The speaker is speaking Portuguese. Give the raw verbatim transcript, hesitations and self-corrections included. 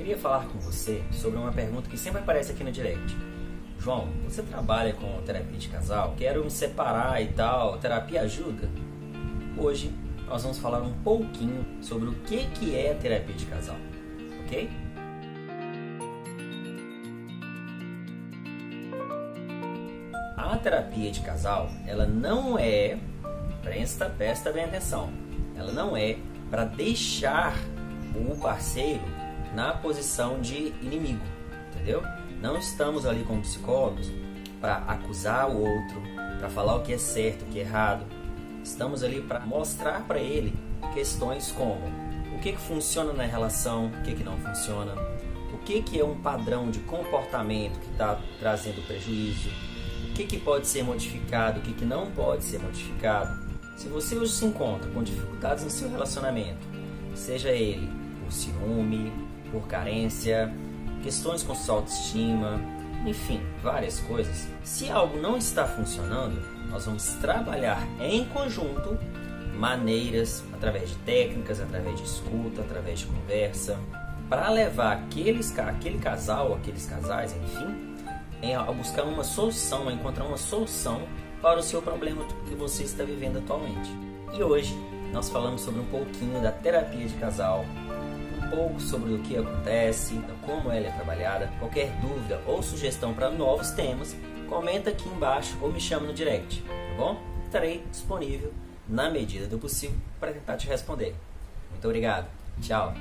Queria falar com você sobre uma pergunta que sempre aparece aqui no direct. João, você trabalha com terapia de casal? Quero me separar e tal, terapia ajuda? Hoje nós vamos falar um pouquinho sobre o que que é a terapia de casal, ok? A terapia de casal, ela não é, presta, presta bem atenção, ela não é para deixar o parceiro na posição de inimigo, entendeu? Não estamos ali como psicólogos para acusar o outro, para falar o que é certo, o que é errado. Estamos ali para mostrar para ele questões como o que, que funciona na relação, o que, que não funciona, o que, que é um padrão de comportamento que está trazendo prejuízo, o que, que pode ser modificado, o que, que não pode ser modificado. Se você hoje se encontra com dificuldades no seu relacionamento, seja ele por ciúme, por carência, questões com sua autoestima, enfim, várias coisas. Se algo não está funcionando, nós vamos trabalhar em conjunto maneiras, através de técnicas, através de escuta, através de conversa, para levar aqueles, aquele casal, aqueles casais, enfim, a buscar uma solução, a encontrar uma solução para o seu problema que você está vivendo atualmente. E hoje nós falamos sobre um pouquinho da terapia de casal, pouco sobre o que acontece, como ela é trabalhada. Qualquer dúvida ou sugestão para novos temas, comenta aqui embaixo ou me chama no direct, tá bom? Estarei disponível na medida do possível para tentar te responder. Muito obrigado, tchau!